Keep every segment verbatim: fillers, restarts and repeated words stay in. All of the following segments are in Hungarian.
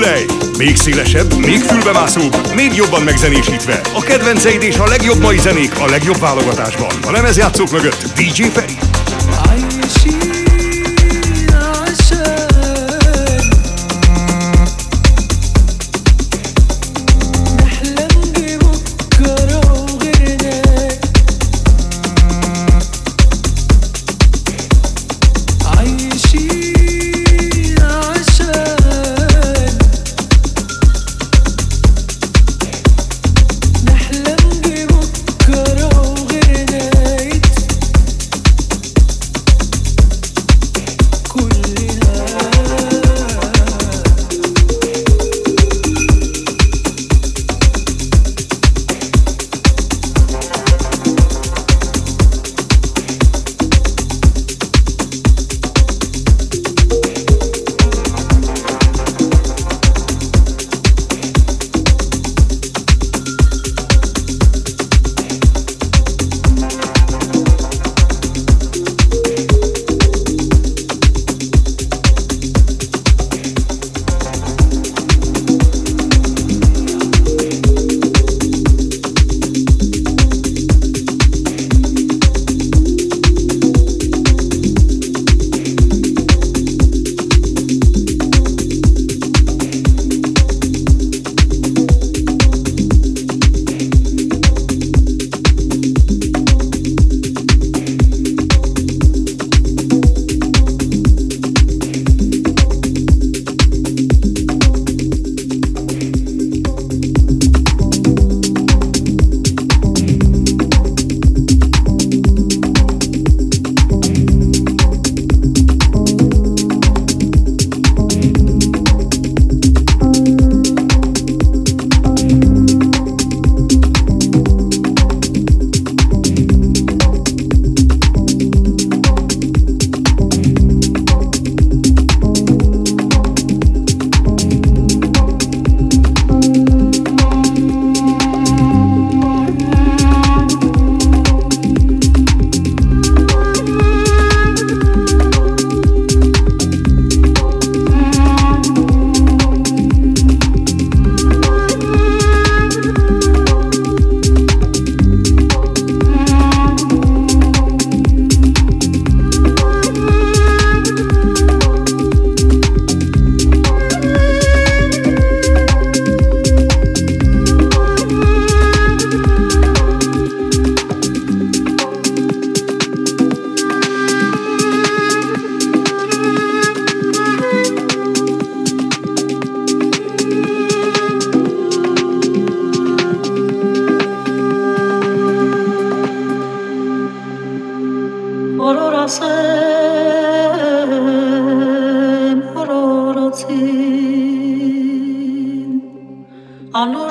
fülej! Még szélesebb, még fülbemászóbb, még jobban megzenésítve. A kedvenceid és a legjobb mai zenék a legjobb válogatásban. A lemezjátszók mögött dé dzsé Feri.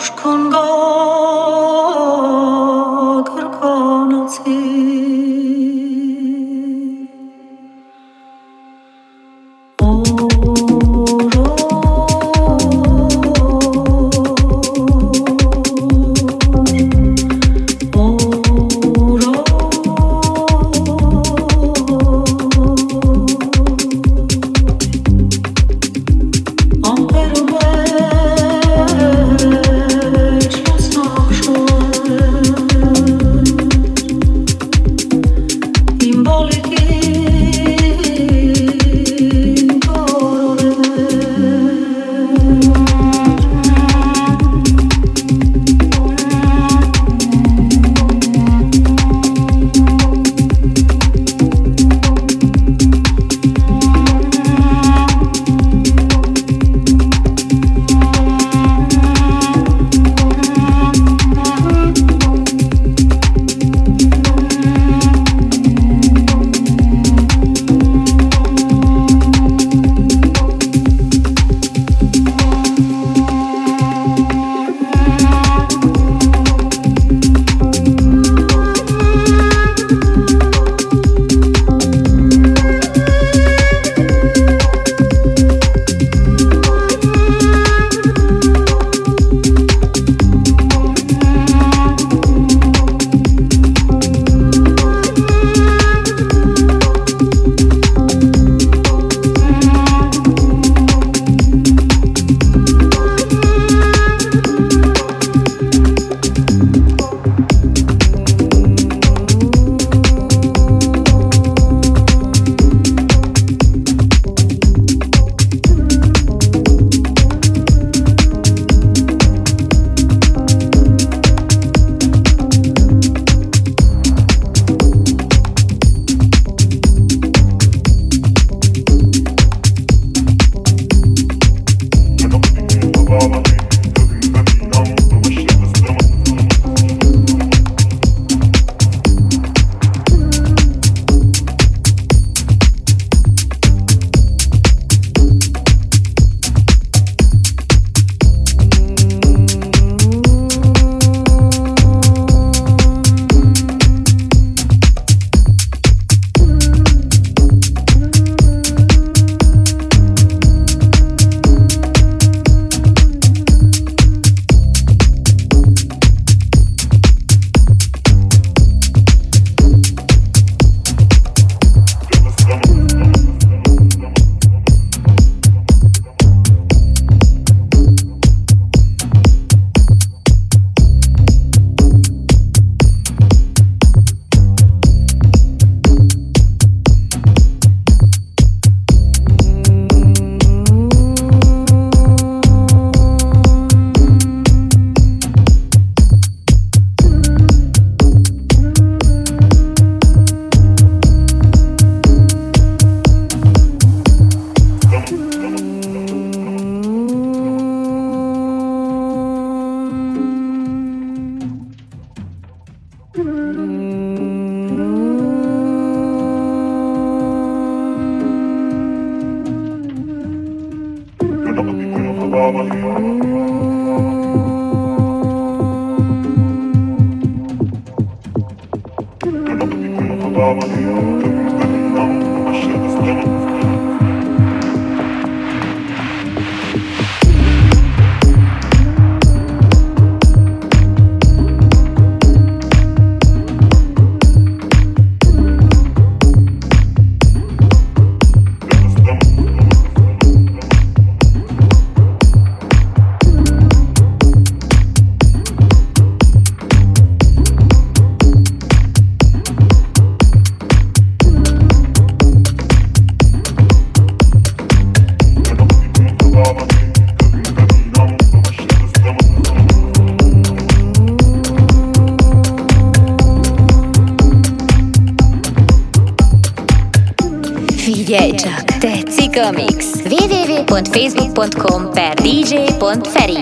Oh, Figyelj csak, tetszik a mix! double-u double-u double-u pont facebook pont com per dj.feri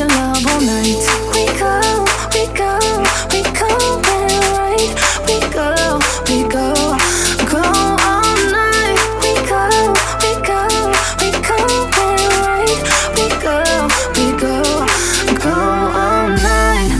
your love all night. We go, we go, we go, we're right. We go, we go, go all night. We go, we go, we go, we're right. We go, we go, go all night.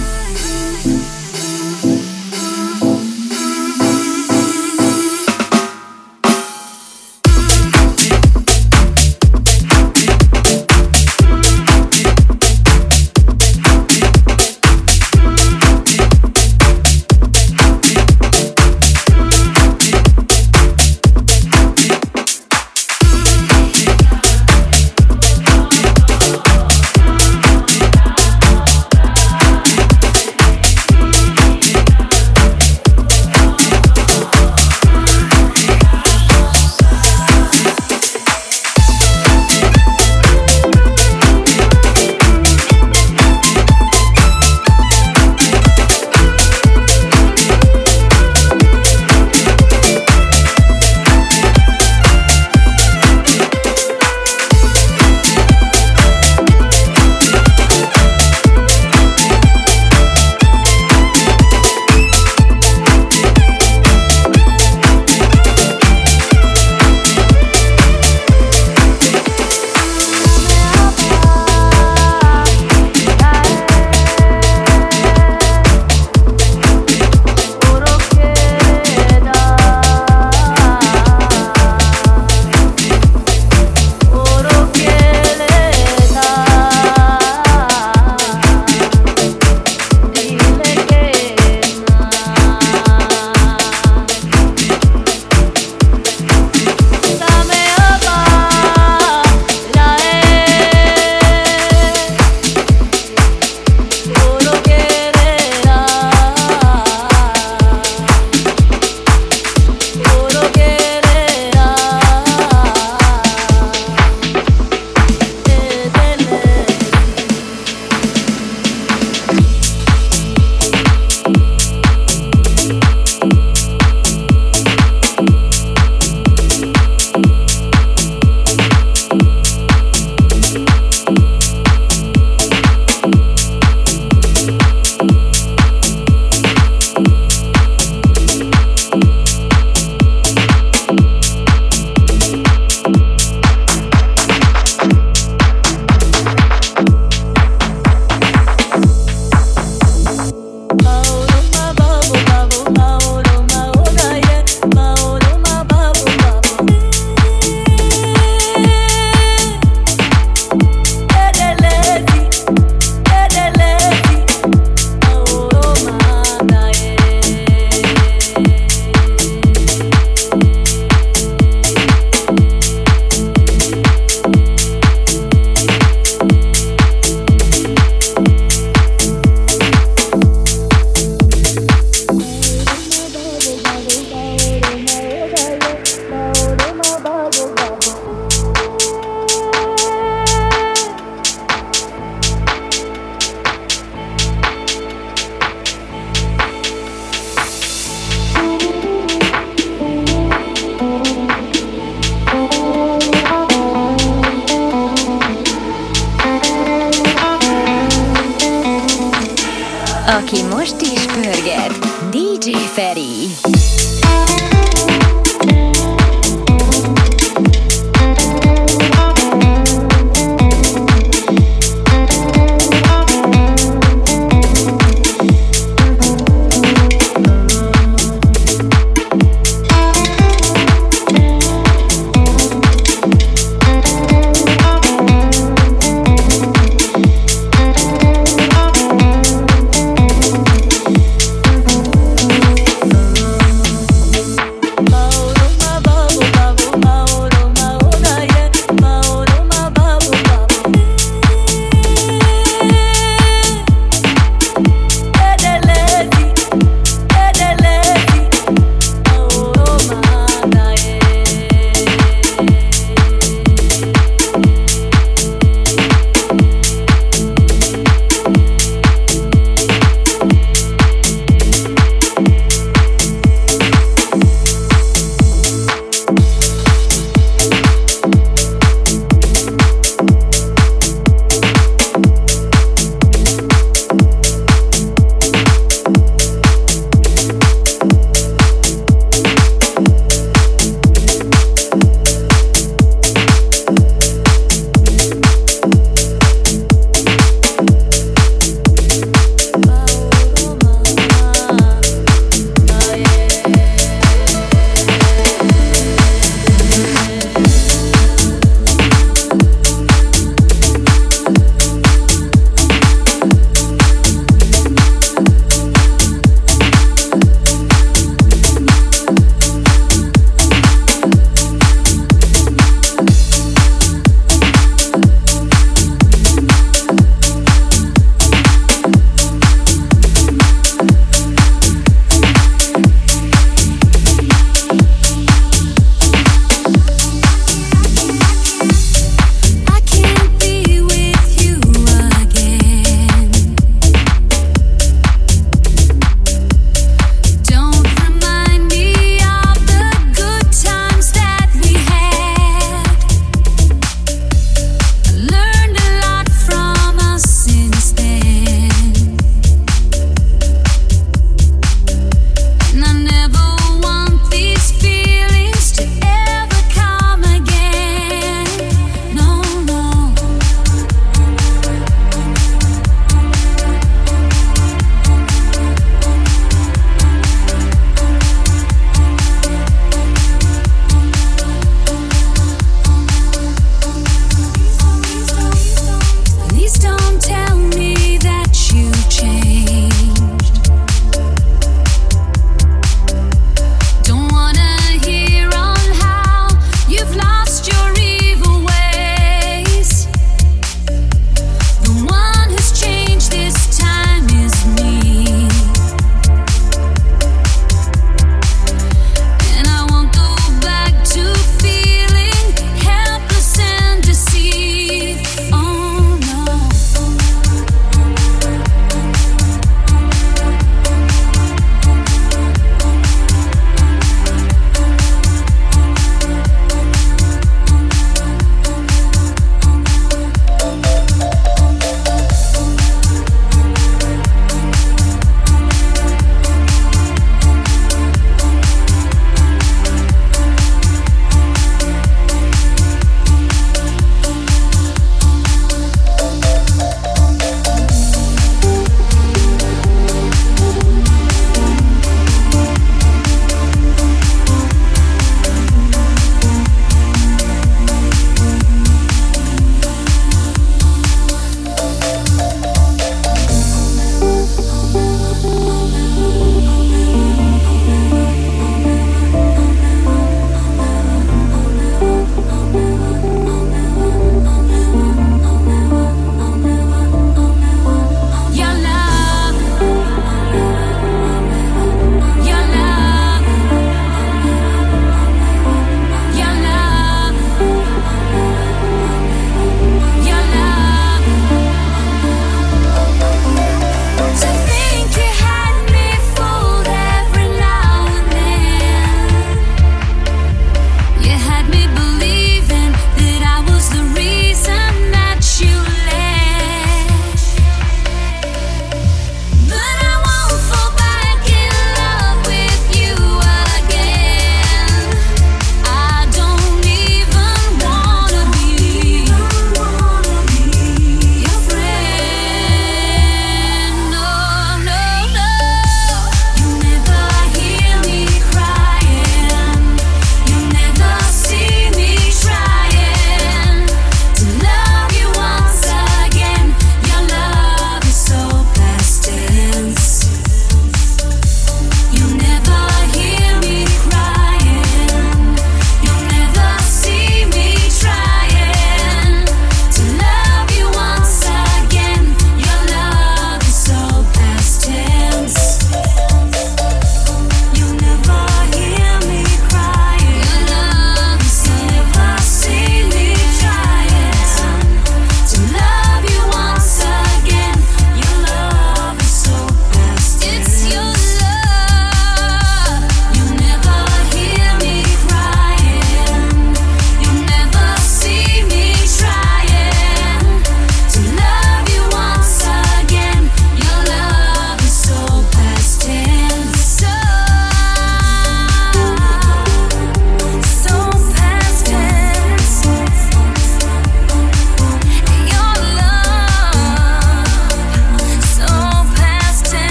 Aki most is pörget, dé dzsé Feri.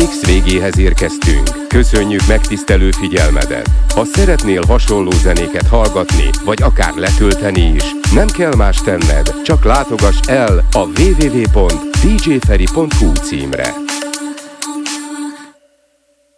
mix végéhez érkeztünk. Köszönjük megtisztelő figyelmedet! Ha szeretnél hasonló zenéket hallgatni, vagy akár letölteni is, nem kell más tenned, csak látogass el a double-u double-u double-u pont d j feri pont hu címre.